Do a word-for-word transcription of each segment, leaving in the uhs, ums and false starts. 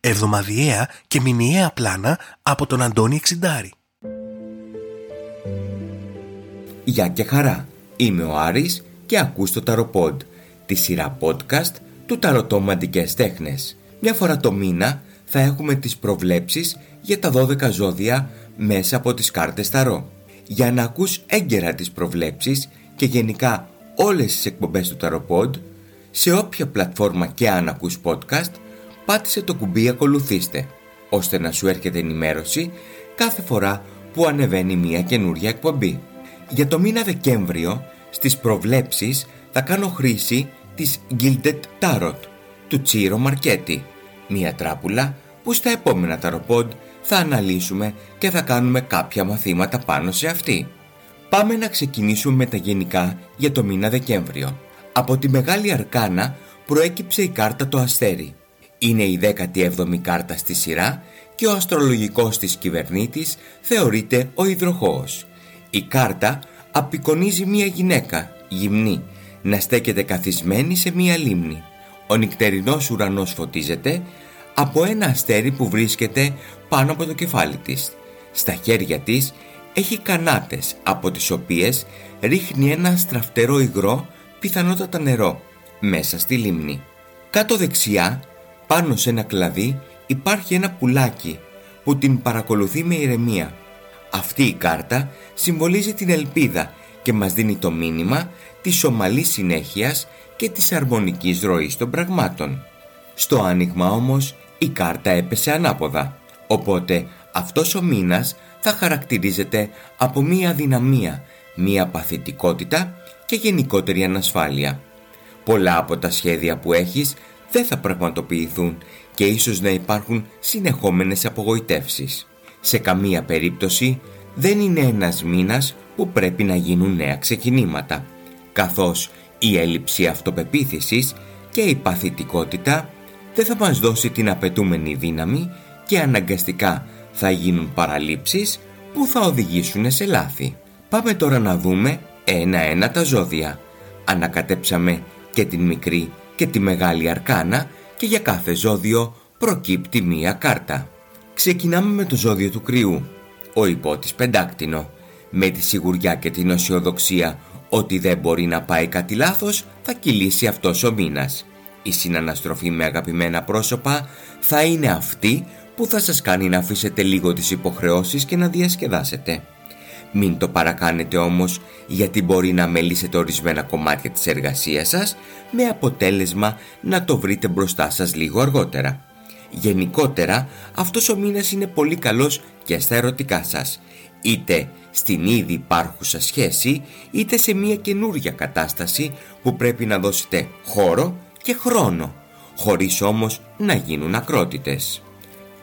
Εβδομαδιαία και μηνιαία πλάνα από τον Αντώνη Εξιντάρη. Γεια και χαρά. Είμαι ο Άρης και ακούς το Ταροποντ, τη σειρά podcast του Ταρωτομαντικές Τέχνες. Μια φορά το μήνα θα έχουμε τις προβλέψεις για τα δώδεκα ζώδια μέσα από τις κάρτες Ταρώ. Για να ακούς έγκαιρα τις προβλέψεις και γενικά όλες τις εκπομπές του Ταροποντ, σε όποια πλατφόρμα και αν ακούς podcast, πάτησε το κουμπί ακολουθήστε, ώστε να σου έρχεται ενημέρωση κάθε φορά που ανεβαίνει μια καινούρια εκπομπή. Για το μήνα Δεκέμβριο, στις προβλέψεις θα κάνω χρήση της Gilded Tarot του Τσίρο Μαρκέτι, μια τράπουλα που στα επόμενα Ταροποντ θα αναλύσουμε και θα κάνουμε κάποια μαθήματα πάνω σε αυτή. Πάμε να ξεκινήσουμε με τα γενικά για το μήνα Δεκέμβριο. Από τη Μεγάλη Αρκάνα προέκυψε η κάρτα το Αστέρι. Είναι η δέκατη έβδομη κάρτα στη σειρά και ο αστρολογικός της κυβερνήτης θεωρείται ο Υδροχόος. Η κάρτα απεικονίζει μια γυναίκα, γυμνή, να στέκεται καθισμένη σε μια λίμνη. Ο νυκτερινός ουρανός φωτίζεται από ένα αστέρι που βρίσκεται πάνω από το κεφάλι της. Στα χέρια της έχει κανάτες, από τις οποίες ρίχνει ένα στραφτερό υγρό, πιθανότατα νερό, μέσα στη λίμνη. Κάτω δεξιά, πάνω σε ένα κλαδί, υπάρχει ένα πουλάκι που την παρακολουθεί με ηρεμία. Αυτή η κάρτα συμβολίζει την ελπίδα και μας δίνει το μήνυμα της ομαλής συνέχειας και της αρμονικής ροής των πραγμάτων. Στο άνοιγμα όμως η κάρτα έπεσε ανάποδα, οπότε αυτός ο μήνας θα χαρακτηρίζεται από μία αδυναμία, μία παθητικότητα και γενικότερη ανασφάλεια. Πολλά από τα σχέδια που έχεις δεν θα πραγματοποιηθούν και ίσως να υπάρχουν συνεχόμενες απογοητεύσεις. Σε καμία περίπτωση δεν είναι ένας μήνας που πρέπει να γίνουν νέα ξεκινήματα, καθώς η έλλειψη αυτοπεποίθησης και η παθητικότητα δεν θα μας δώσει την απαιτούμενη δύναμη και αναγκαστικά θα γίνουν παραλήψεις που θα οδηγήσουν σε λάθη. Πάμε τώρα να δούμε ένα-ένα τα ζώδια. Ανακατέψαμε και την μικρή και τη μεγάλη αρκάνα και για κάθε ζώδιο προκύπτει μία κάρτα. Ξεκινάμε με το ζώδιο του Κριού, ο υπότης Πεντάκτηνο. Με τη σιγουριά και την αισιοδοξία ότι δεν μπορεί να πάει κάτι λάθος, θα κυλήσει αυτός ο μήνας. Η συναναστροφή με αγαπημένα πρόσωπα θα είναι αυτή που θα σας κάνει να αφήσετε λίγο τις υποχρεώσεις και να διασκεδάσετε. Μην το παρακάνετε όμως, γιατί μπορεί να μελήσετε ορισμένα κομμάτια της εργασίας σας, με αποτέλεσμα να το βρείτε μπροστά σας λίγο αργότερα. Γενικότερα, αυτός ο μήνας είναι πολύ καλός και στα ερωτικά σας, είτε στην ήδη υπάρχουσα σχέση, είτε σε μια καινούρια κατάσταση που πρέπει να δώσετε χώρο και χρόνο, χωρίς όμως να γίνουν ακρότητες.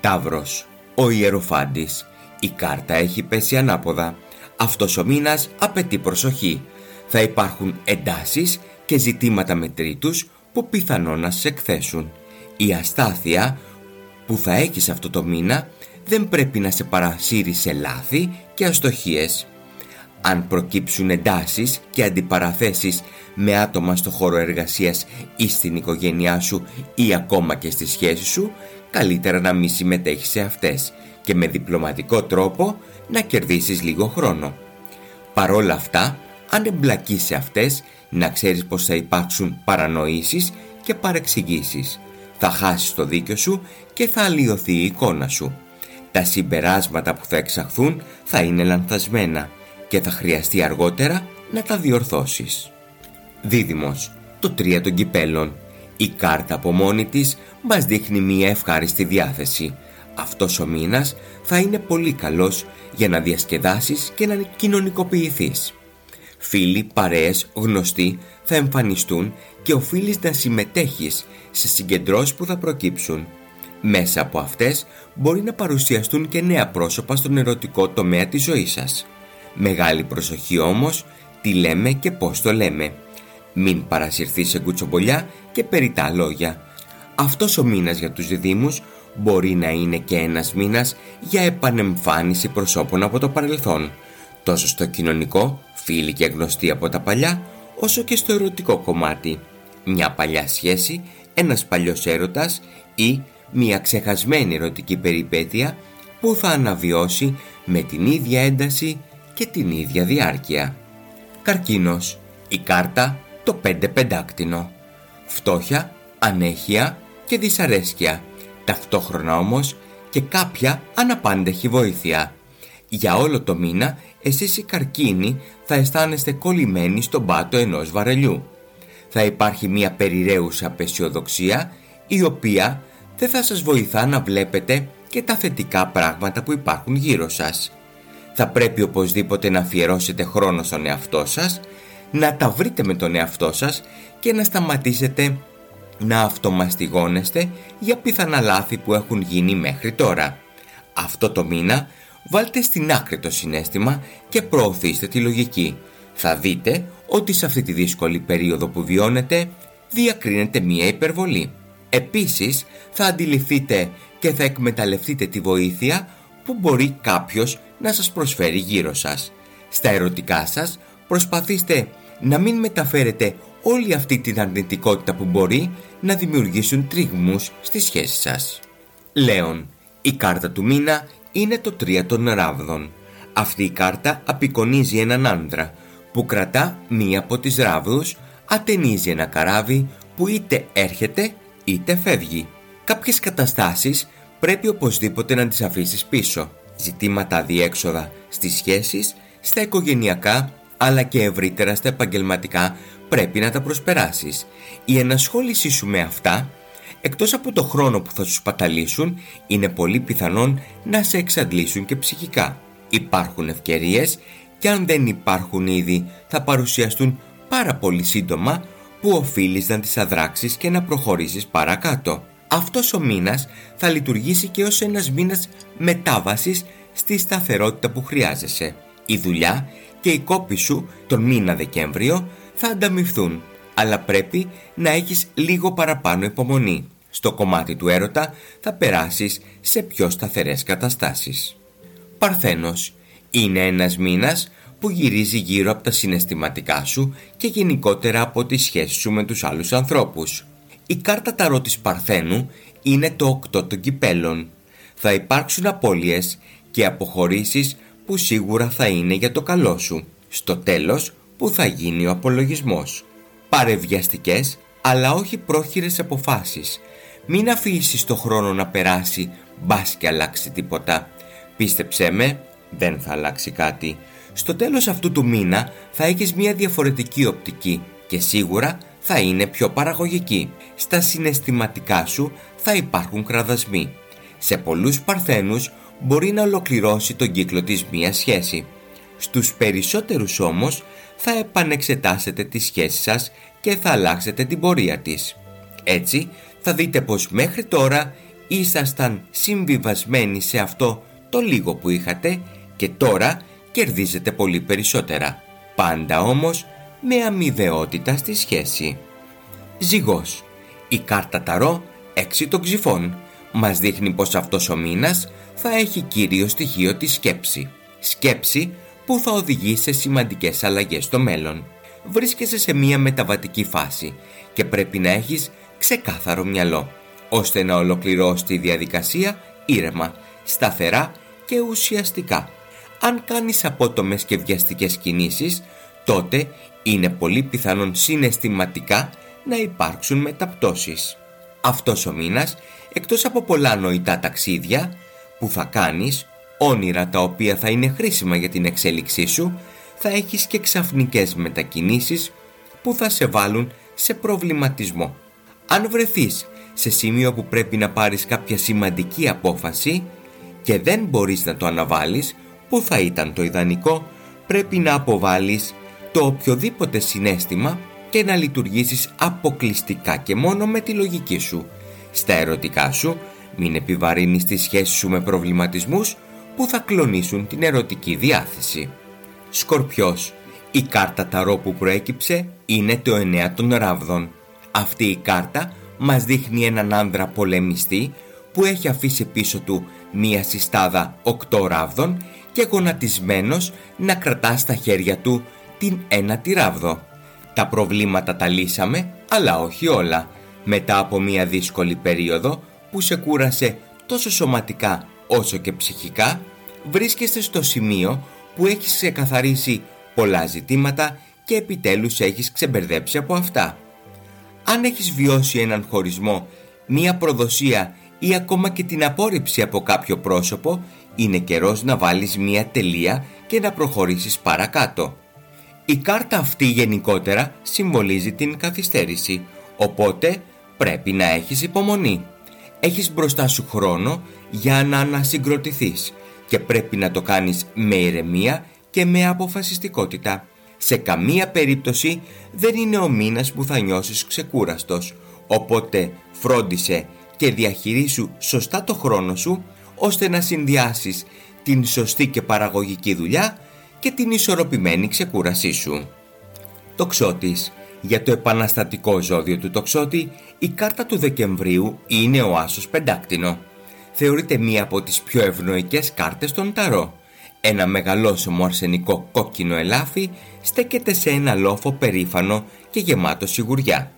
Ταύρος, ο Ιεροφάντης. Η κάρτα έχει πέσει ανάποδα. Αυτός ο μήνας απαιτεί προσοχή. Θα υπάρχουν εντάσεις και ζητήματα με τρίτους που πιθανόν να σε εκθέσουν. Η αστάθεια που θα έχεις αυτό το μήνα δεν πρέπει να σε παρασύρει σε λάθη και αστοχίες. Αν προκύψουν εντάσεις και αντιπαραθέσεις με άτομα στο χώρο εργασίας ή στην οικογένειά σου ή ακόμα και στη σχέση σου, καλύτερα να μην συμμετέχεις σε αυτές και με διπλωματικό τρόπο να κερδίσεις λίγο χρόνο. Παρόλα αυτά, αν εμπλακείς σε αυτές, να ξέρεις πως θα υπάρξουν παρανοήσεις και παρεξηγήσεις. Θα χάσεις το δίκιο σου και θα αλλοιωθεί η εικόνα σου. Τα συμπεράσματα που θα εξαχθούν θα είναι λανθασμένα και θα χρειαστεί αργότερα να τα διορθώσεις. Δίδυμος, το τρία των κυπέλων. Η κάρτα από μόνη της μας δείχνει μια ευχάριστη διάθεση. Αυτός ο μήνας θα είναι πολύ καλός για να διασκεδάσεις και να κοινωνικοποιηθείς. Φίλοι, παρέες, γνωστοί θα εμφανιστούν και οφείλεις να συμμετέχεις σε συγκεντρώσεις που θα προκύψουν. Μέσα από αυτές μπορεί να παρουσιαστούν και νέα πρόσωπα στον ερωτικό τομέα της ζωής σας. Μεγάλη προσοχή όμως τι λέμε και πώς το λέμε. Μην παρασυρθεί σε κουτσομπολιά και περιττά λόγια. Αυτός ο μήνας για τους διδύμους μπορεί να είναι και ένας μήνας για επανεμφάνιση προσώπων από το παρελθόν, τόσο στο κοινωνικό, φίλοι και γνωστοί από τα παλιά, όσο και στο ερωτικό κομμάτι. Μια παλιά σχέση, ένας παλιός έρωτας ή μια ξεχασμένη ερωτική περιπέτεια που θα αναβιώσει με την ίδια ένταση και την ίδια διάρκεια. Καρκίνος. Η κάρτα το πέντε πεντάκτηνο. Φτώχεια, ανέχεια και δυσαρέσκεια, ταυτόχρονα όμως και κάποια αναπάντεχη βοήθεια. Για όλο το μήνα εσείς οι καρκίνοι θα αισθάνεστε κολλημένοι στον πάτο ενός βαρελιού. Θα υπάρχει μια περιραίουσα απαισιοδοξία η οποία δεν θα σας βοηθά να βλέπετε και τα θετικά πράγματα που υπάρχουν γύρω σας. Θα πρέπει οπωσδήποτε να αφιερώσετε χρόνο στον εαυτό σας, να τα βρείτε με τον εαυτό σας και να σταματήσετε να αυτομαστιγώνεστε για πιθανά λάθη που έχουν γίνει μέχρι τώρα. Αυτό το μήνα βάλτε στην άκρη το συναίσθημα και προωθήστε τη λογική. Θα δείτε ότι σε αυτή τη δύσκολη περίοδο που βιώνετε διακρίνεται μία υπερβολή. Επίσης θα αντιληφθείτε και θα εκμεταλλευτείτε τη βοήθεια που μπορεί κάποιος να σας προσφέρει γύρω σας. Στα ερωτικά σας προσπαθήστε να μην μεταφέρετε όλη αυτή την αρνητικότητα που μπορεί να δημιουργήσουν τριγμούς στη σχέση σας. Λέων. Η κάρτα του μήνα είναι το τρία των ράβδων. Αυτή η κάρτα απεικονίζει έναν άντρα που κρατά μία από τις ράβδους, ατενίζει ένα καράβι που είτε έρχεται είτε φεύγει. Κάποιες καταστάσεις πρέπει οπωσδήποτε να τις αφήσεις πίσω. Ζητήματα διέξοδα στις σχέσεις, στα οικογενειακά αλλά και ευρύτερα στα επαγγελματικά πρέπει να τα προσπεράσεις. Η ενασχόλησή σου με αυτά, εκτός από το χρόνο που θα σου σπαταλήσουν, είναι πολύ πιθανόν να σε εξαντλήσουν και ψυχικά. Υπάρχουν ευκαιρίες και αν δεν υπάρχουν ήδη θα παρουσιαστούν πάρα πολύ σύντομα που οφείλεις να τις αδράξεις και να προχωρήσεις παρακάτω. Αυτός ο μήνας θα λειτουργήσει και ως ένας μήνας μετάβασης στη σταθερότητα που χρειάζεσαι. Η δουλειά και η κόπη σου τον μήνα Δεκέμβριο θα ανταμυφθούν, αλλά πρέπει να έχεις λίγο παραπάνω υπομονή. Στο κομμάτι του έρωτα θα περάσεις σε πιο σταθερές καταστάσεις. Παρθένος. Είναι ένας μήνας που γυρίζει γύρω από τα συναισθηματικά σου και γενικότερα από τη σχέση σου με τους άλλους ανθρώπους. Η κάρτα ταρώ της Παρθένου είναι το οκτώ των κυπέλων. Θα υπάρξουν απώλειες και αποχωρήσεις που σίγουρα θα είναι για το καλό σου. Στο τέλος που θα γίνει ο απολογισμός. Παρεβιαστικές αλλά όχι πρόχειρες αποφάσεις. Μην αφήσεις το χρόνο να περάσει μπας και αλλάξει τίποτα. Πίστεψέ με, δεν θα αλλάξει κάτι. Στο τέλος αυτού του μήνα θα έχεις μια διαφορετική οπτική και σίγουρα θα είναι πιο παραγωγική. Στα συναισθηματικά σου θα υπάρχουν κραδασμοί. Σε πολλούς Παρθένους μπορεί να ολοκληρώσει τον κύκλο της μία σχέση. Στους περισσότερους όμως θα επανεξετάσετε τη σχέση σας και θα αλλάξετε την πορεία της. Έτσι θα δείτε πως μέχρι τώρα ήσασταν συμβιβασμένοι σε αυτό το λίγο που είχατε και τώρα κερδίζετε πολύ περισσότερα. Πάντα όμως με αμοιβαιότητα στη σχέση. Ζυγός. Η κάρτα ταρώ έξι των ξιφών μας δείχνει πως αυτός ο μήνας θα έχει κύριο στοιχείο τη σκέψη. Σκέψη που θα οδηγεί σε σημαντικές αλλαγές στο μέλλον. Βρίσκεσαι σε μια μεταβατική φάση και πρέπει να έχεις ξεκάθαρο μυαλό, ώστε να ολοκληρώσεις τη διαδικασία ήρεμα, σταθερά και ουσιαστικά. Αν κάνεις απότομες και βιαστικές κινήσεις, τότε είναι πολύ πιθανόν συναισθηματικά να υπάρξουν μεταπτώσεις. Αυτός ο μήνας, εκτός από πολλά νοητά ταξίδια που θα κάνεις, όνειρα τα οποία θα είναι χρήσιμα για την εξέλιξή σου, θα έχεις και ξαφνικές μετακινήσεις που θα σε βάλουν σε προβληματισμό. Αν βρεθείς σε σημείο που πρέπει να πάρεις κάποια σημαντική απόφαση και δεν μπορείς να το αναβάλεις, που θα ήταν το ιδανικό, πρέπει να αποβάλεις το οποιοδήποτε συναίσθημα και να λειτουργήσεις αποκλειστικά και μόνο με τη λογική σου. Στα ερωτικά σου Μην επιβαρύνεις τις σχέσεις σου με προβληματισμούς που θα κλονίσουν την ερωτική διάθεση. Σκορπιός. Η κάρτα ταρό που προέκυψε είναι το εννέα των ράβδων. Αυτή η κάρτα μας δείχνει έναν άνδρα πολεμιστή που έχει αφήσει πίσω του μία συστάδα οκτώ ράβδων και γονατισμένος να κρατά στα χέρια του την ένατη ράβδο. Τα προβλήματα τα λύσαμε, αλλά όχι όλα. Μετά από μία δύσκολη περίοδο που σε κούρασε τόσο σωματικά όσο και ψυχικά, βρίσκεσαι στο σημείο που έχεις ξεκαθαρίσει πολλά ζητήματα και επιτέλους έχεις ξεμπερδέψει από αυτά. Αν έχεις βιώσει έναν χωρισμό, μία προδοσία ή ακόμα και την απόρριψη από κάποιο πρόσωπο, είναι καιρός να βάλεις μία τελεία και να προχωρήσεις παρακάτω. Η κάρτα αυτή γενικότερα συμβολίζει την καθυστέρηση, οπότε πρέπει να έχεις υπομονή. Έχεις μπροστά σου χρόνο για να ανασυγκροτηθείς και πρέπει να το κάνεις με ηρεμία και με αποφασιστικότητα. Σε καμία περίπτωση δεν είναι ο μήνας που θα νιώσεις ξεκούραστος, οπότε φρόντισε και διαχειρίσου σωστά το χρόνο σου, ώστε να συνδυάσεις την σωστή και παραγωγική δουλειά και την ισορροπημένη ξεκούρασή σου. Τοξότης. Για το επαναστατικό ζώδιο του τοξότη, η κάρτα του Δεκεμβρίου είναι ο άσος πεντάκτηνο. Θεωρείται μία από τις πιο ευνοϊκές κάρτες των ταρό. Ένα μεγαλόσωμο αρσενικό κόκκινο ελάφι στέκεται σε ένα λόφο περήφανο και γεμάτο σιγουριά.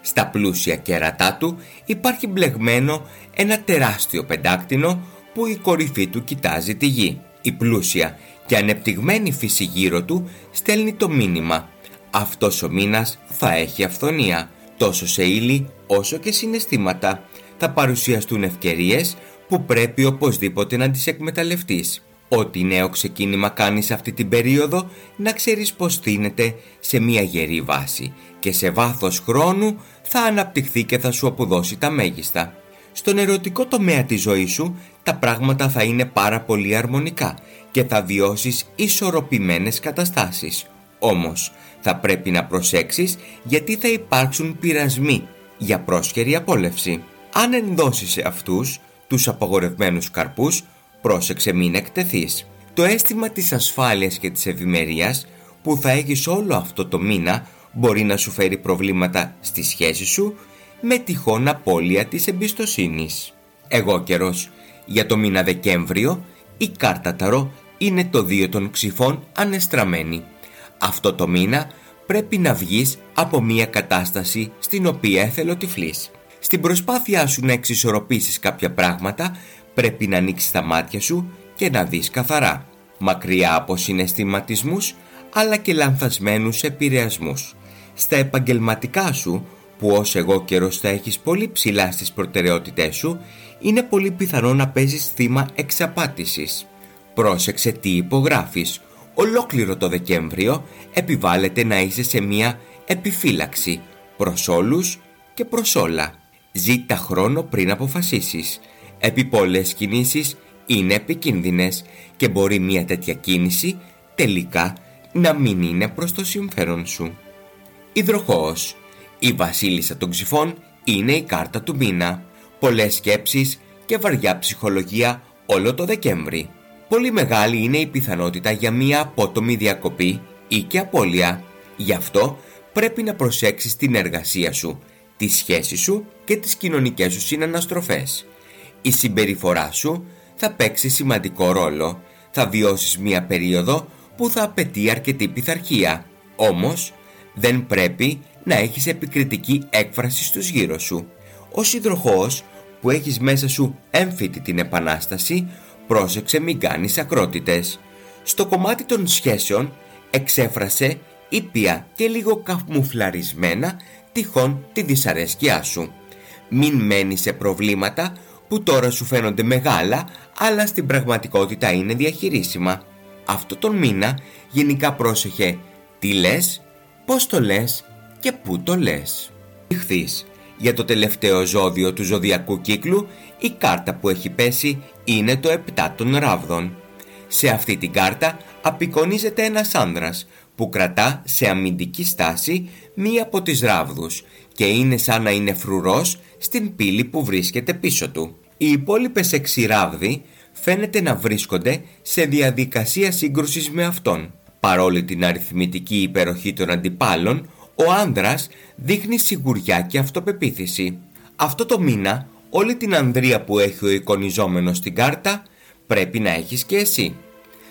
Στα πλούσια κέρατά του υπάρχει μπλεγμένο ένα τεράστιο πεντάκτηνο που η κορυφή του κοιτάζει τη γη. Η πλούσια και ανεπτυγμένη φύση γύρω του στέλνει το μήνυμα: αυτός ο μήνας θα έχει αυθονία, τόσο σε ύλη όσο και συναισθήματα. Θα παρουσιαστούν ευκαιρίες που πρέπει οπωσδήποτε να τις εκμεταλλευτείς. Ό,τι νέο ξεκίνημα κάνεις αυτή την περίοδο, να ξέρεις πως στείνεται σε μια γερή βάση και σε βάθος χρόνου θα αναπτυχθεί και θα σου αποδώσει τα μέγιστα. Στον ερωτικό τομέα της ζωής σου, τα πράγματα θα είναι πάρα πολύ αρμονικά και θα βιώσεις ισορροπημένες καταστάσεις. Όμως, θα πρέπει να προσέξεις, γιατί θα υπάρξουν πειρασμοί για πρόσχερη απόλευση. Αν ενδώσεις σε αυτούς τους απαγορευμένους καρπούς, πρόσεξε μην εκτεθείς. Το αίσθημα της ασφάλειας και της ευημερίας που θα έχεις όλο αυτό το μήνα μπορεί να σου φέρει προβλήματα στη σχέση σου με τυχόν απώλεια της εμπιστοσύνης. Εγώ καιρός. Για το μήνα Δεκέμβριο, η κάρτα ταρό είναι το δύο των ξυφών ανεστραμμένη. Αυτό το μήνα πρέπει να βγεις από μια κατάσταση στην οποία εθελοτυφλείς. Στην προσπάθειά σου να εξισορροπήσεις κάποια πράγματα, πρέπει να ανοίξεις τα μάτια σου και να δεις καθαρά. Μακριά από συναισθηματισμούς, αλλά και λανθασμένους επηρεασμούς. Στα επαγγελματικά σου, που ως εγώ καιρός θα έχεις πολύ ψηλά στις προτεραιότητές σου, είναι πολύ πιθανό να παίζεις θύμα εξαπάτησης. Πρόσεξε τι υπογράφεις. Ολόκληρο το Δεκέμβριο επιβάλλεται να είσαι σε μια επιφύλαξη προς όλους και προς όλα. Ζήτα χρόνο πριν αποφασίσεις. Επιπόλαιες κινήσεις είναι επικίνδυνες και μπορεί μια τέτοια κίνηση τελικά να μην είναι προς το συμφέρον σου. Υδροχόος. Η βασίλισσα των ξυφών είναι η κάρτα του μήνα. Πολλές σκέψεις και βαριά ψυχολογία όλο το Δεκέμβρη. Πολύ μεγάλη είναι η πιθανότητα για μια απότομη διακοπή ή και απώλεια. Γι' αυτό πρέπει να προσέξεις την εργασία σου, τη σχέση σου και τις κοινωνικές σου συναναστροφές. Η συμπεριφορά σου θα παίξει σημαντικό ρόλο. Θα βιώσεις μια περίοδο που θα απαιτεί αρκετή πειθαρχία. Όμως δεν πρέπει να έχεις επικριτική έκφραση στους γύρω σου. Ως υδροχόος που έχεις μέσα σου έμφυτη την επανάσταση, πρόσεξε μην κάνεις ακρότητες. Στο κομμάτι των σχέσεων εξέφρασε ήπια και λίγο καμουφλαρισμένα τυχόν τη δυσαρέσκειά σου. Μην μένεις σε προβλήματα που τώρα σου φαίνονται μεγάλα, αλλά στην πραγματικότητα είναι διαχειρίσιμα. Αυτό τον μήνα γενικά πρόσεχε τι λες, πώς το λες και πού το λες. Χθες, για το τελευταίο ζώδιο του ζωδιακού κύκλου, η κάρτα που έχει πέσει είναι το επτά των ράβδων. Σε αυτή την κάρτα απεικονίζεται ένας άνδρας που κρατά σε αμυντική στάση μία από τις ράβδους και είναι σαν να είναι φρουρός στην πύλη που βρίσκεται πίσω του. Οι υπόλοιπες εξηράβδοι φαίνεται να βρίσκονται σε διαδικασία σύγκρουσης με αυτόν. Παρόλη την αριθμητική υπεροχή των αντιπάλων, ο άνδρας δείχνει σιγουριά και αυτοπεποίθηση. Αυτό το μήνα, όλη την ανδρεία που έχει ο εικονιζόμενος στην κάρτα, πρέπει να έχεις και εσύ.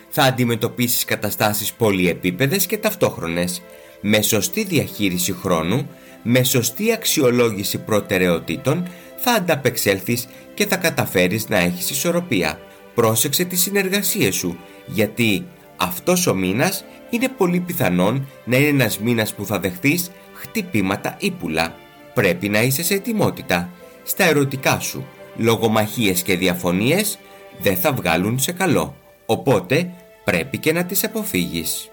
Θα αντιμετωπίσεις καταστάσεις πολυεπίπεδες και ταυτόχρονες, με σωστή διαχείριση χρόνου, με σωστή αξιολόγηση προτεραιοτήτων, θα ανταπεξέλθεις και θα καταφέρεις να έχεις ισορροπία. Πρόσεξε τις συνεργασίες σου, γιατί αυτός ο μήνας είναι πολύ πιθανόν να είναι ένας μήνας που θα δεχθείς χτυπήματα ύπουλα. Πρέπει να είσαι σε ετοιμότητα. Στα ερωτικά σου, λογομαχίες και διαφωνίες δεν θα βγάλουν σε καλό, οπότε πρέπει και να τις αποφύγεις.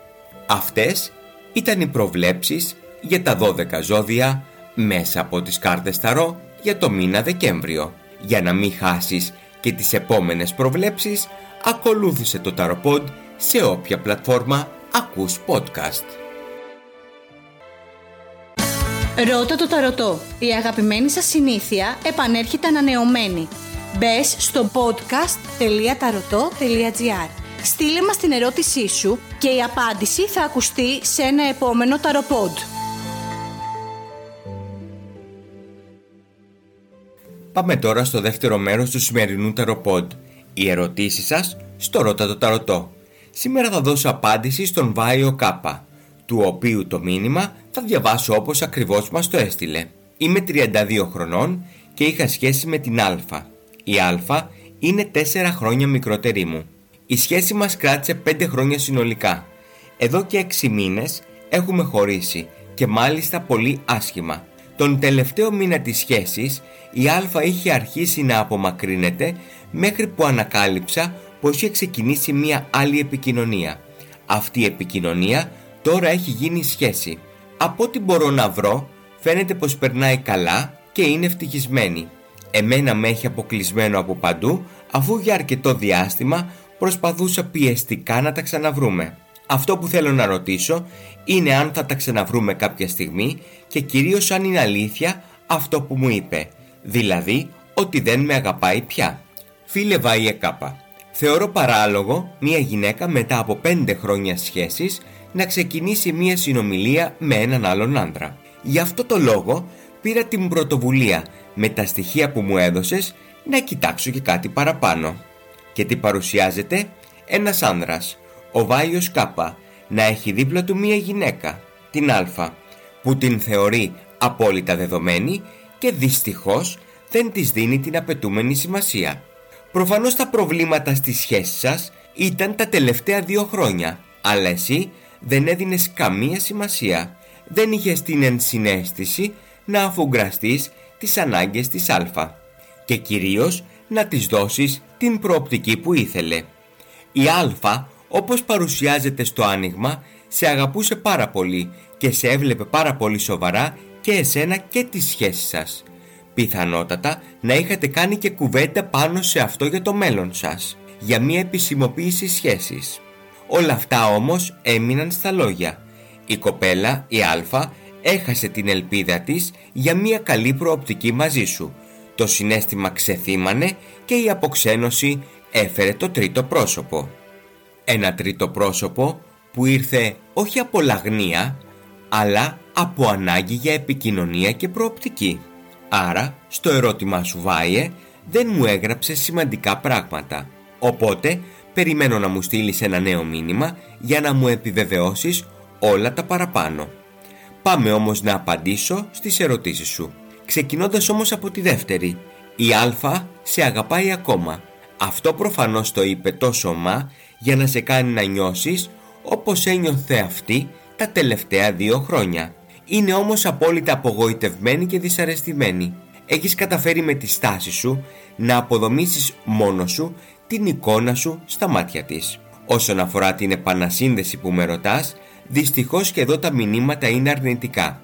Αυτές ήταν οι προβλέψεις για τα δώδεκα ζώδια μέσα από τις κάρτες Ταρώ για το μήνα Δεκέμβριο. Για να μην χάσεις και τις επόμενες προβλέψεις, ακολούθησε το TarotPod σε όποια πλατφόρμα ακούς podcast. Ρώτα το ταρωτό. Η αγαπημένη σας συνήθεια επανέρχεται ανανεωμένη. Μπες στο podcast τελεία ταρωτό τελεία τζι άρ. Στείλε μας την ερώτησή σου και η απάντηση θα ακουστεί σε ένα επόμενο TarotPod. Πάμε τώρα στο δεύτερο μέρος του σημερινού TarotPod. Οι ερωτήσεις σας στο Ρώτα το ταρωτό. Σήμερα θα δώσω απάντηση στον Βάιο Κάπα, του οποίου το μήνυμα θα διαβάσω όπως ακριβώς μας το έστειλε. Είμαι τριάντα δύο χρονών και είχα σχέση με την Α. Η Α είναι τέσσερα χρόνια μικρότερη μου. Η σχέση μας κράτησε πέντε χρόνια συνολικά. Εδώ και έξι μήνες έχουμε χωρίσει και μάλιστα πολύ άσχημα. Τον τελευταίο μήνα της σχέσης η Α είχε αρχίσει να απομακρύνεται μέχρι που ανακάλυψα πως είχε ξεκινήσει μια άλλη επικοινωνία. Αυτή η επικοινωνία τώρα έχει γίνει σχέση. Από ό,τι μπορώ να βρω, φαίνεται πως περνάει καλά και είναι ευτυχισμένη. Εμένα με έχει αποκλεισμένο από παντού, αφού για αρκετό διάστημα προσπαθούσα πιεστικά να τα ξαναβρούμε. Αυτό που θέλω να ρωτήσω είναι αν θα τα ξαναβρούμε κάποια στιγμή και κυρίως αν είναι αλήθεια αυτό που μου είπε, δηλαδή ότι δεν με αγαπάει πια. Φίλε Βάιε Κάπα, θεωρώ παράλογο μια γυναίκα μετά από πέντε χρόνια σχέσης να ξεκινήσει μια συνομιλία με έναν άλλον άντρα. Γι' αυτό το λόγο πήρα την πρωτοβουλία με τα στοιχεία που μου έδωσες να κοιτάξω και κάτι παραπάνω. Και τι παρουσιάζεται? Ένας άνδρας, ο Βάιος Κάπα, να έχει δίπλα του μια γυναίκα, την Α, που την θεωρεί απόλυτα δεδομένη και δυστυχώς δεν της δίνει την απαιτούμενη σημασία. Προφανώς τα προβλήματα στη σχέση σας ήταν τα τελευταία δύο χρόνια, αλλά εσύ δεν έδινες καμία σημασία. Δεν είχες την ενσυναίσθηση να αφουγκραστείς τις ανάγκες της Α και κυρίως να της δώσεις την προοπτική που ήθελε. Η Α, όπως παρουσιάζεται στο άνοιγμα, σε αγαπούσε πάρα πολύ και σε έβλεπε πάρα πολύ σοβαρά και εσένα και τη σχέση σας. Πιθανότατα να είχατε κάνει και κουβέντα πάνω σε αυτό για το μέλλον σας, για μια επισημοποίηση σχέσης. Όλα αυτά όμως έμειναν στα λόγια. Η κοπέλα, η Α, έχασε την ελπίδα της για μια καλή προοπτική μαζί σου. Το συναίσθημα ξεθύμανε και η αποξένωση έφερε το τρίτο πρόσωπο. Ένα τρίτο πρόσωπο που ήρθε όχι από λαγνία, αλλά από ανάγκη για επικοινωνία και προοπτική. Άρα, στο ερώτημα σου Βάιε, δεν μου έγραψε σημαντικά πράγματα. Οπότε, περιμένω να μου στείλεις ένα νέο μήνυμα για να μου επιβεβαιώσεις όλα τα παραπάνω. Πάμε όμως να απαντήσω στις ερωτήσεις σου. Ξεκινώντας όμως από τη δεύτερη. Η Α σε αγαπάει ακόμα. Αυτό προφανώς το είπε τόσο μα για να σε κάνει να νιώσεις όπως ένιωθε αυτή τα τελευταία δύο χρόνια. Είναι όμως απόλυτα απογοητευμένη και δυσαρεστημένη. Έχεις καταφέρει με τη στάση σου να αποδομήσεις μόνος σου την εικόνα σου στα μάτια της. Όσον αφορά την επανασύνδεση που με ρωτάς, δυστυχώς και εδώ τα μηνύματα είναι αρνητικά.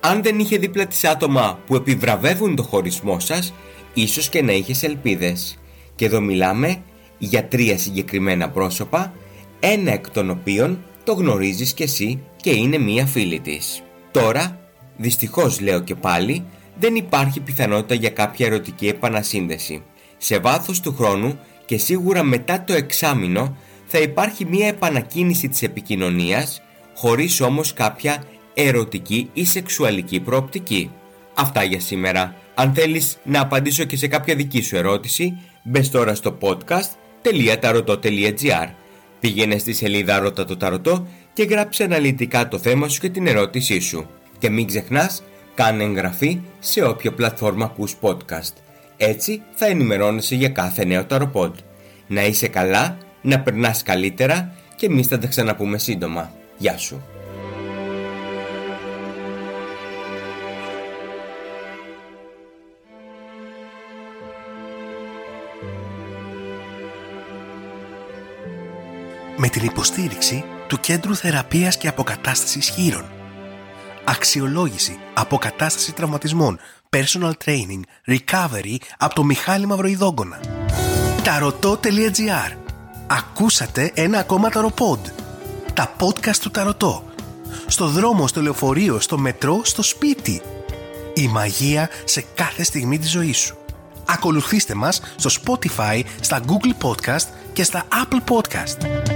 Αν δεν είχε δίπλα της άτομα που επιβραβεύουν το χωρισμό σας, ίσως και να είχες ελπίδες. Και εδώ μιλάμε για τρία συγκεκριμένα πρόσωπα, ένα εκ των οποίων το γνωρίζεις και εσύ και είναι μία φίλη της. Τώρα, δυστυχώς λέω και πάλι, δεν υπάρχει πιθανότητα για κάποια ερωτική επανασύνδεση. Σε βάθος του χρόνου και σίγουρα μετά το εξάμηνο θα υπάρχει μια επανακίνηση της επικοινωνίας, χωρίς όμως κάποια ερωτική ή σεξουαλική προοπτική. Αυτά για σήμερα. Αν θέλεις να απαντήσω και σε κάποια δική σου ερώτηση, μπες τώρα στο podcast τελεία ταρωτό τελεία τζι άρ. Πήγαινε στη σελίδα Ρώτα το Ταρωτό και γράψε αναλυτικά το θέμα σου και την ερώτησή σου. Και μην ξεχνάς, κάνε εγγραφή σε όποια πλατφόρμα ακούς podcast. Έτσι θα ενημερώνεσαι για κάθε νέο ταροπόντ. Να είσαι καλά, να περνάς καλύτερα και εμείς θα τα ξαναπούμε σύντομα. Γεια σου! Με την υποστήριξη του Κέντρου Θεραπείας και Αποκατάστασης Χείρων. Αξιολόγηση, αποκατάσταση τραυματισμών, personal training, recovery από το Μιχάλη Μαυροειδόγκονα. Ταρωτό τελεία τζι άρ. Ακούσατε ένα ακόμα ταροπόντ. Τα podcast του Ταρωτό. Στο δρόμο, στο λεωφορείο, στο μετρό, στο σπίτι. Η μαγεία σε κάθε στιγμή της ζωής σου. Ακολουθήστε μας στο Spotify, στα Google Podcast και στα Apple Podcast.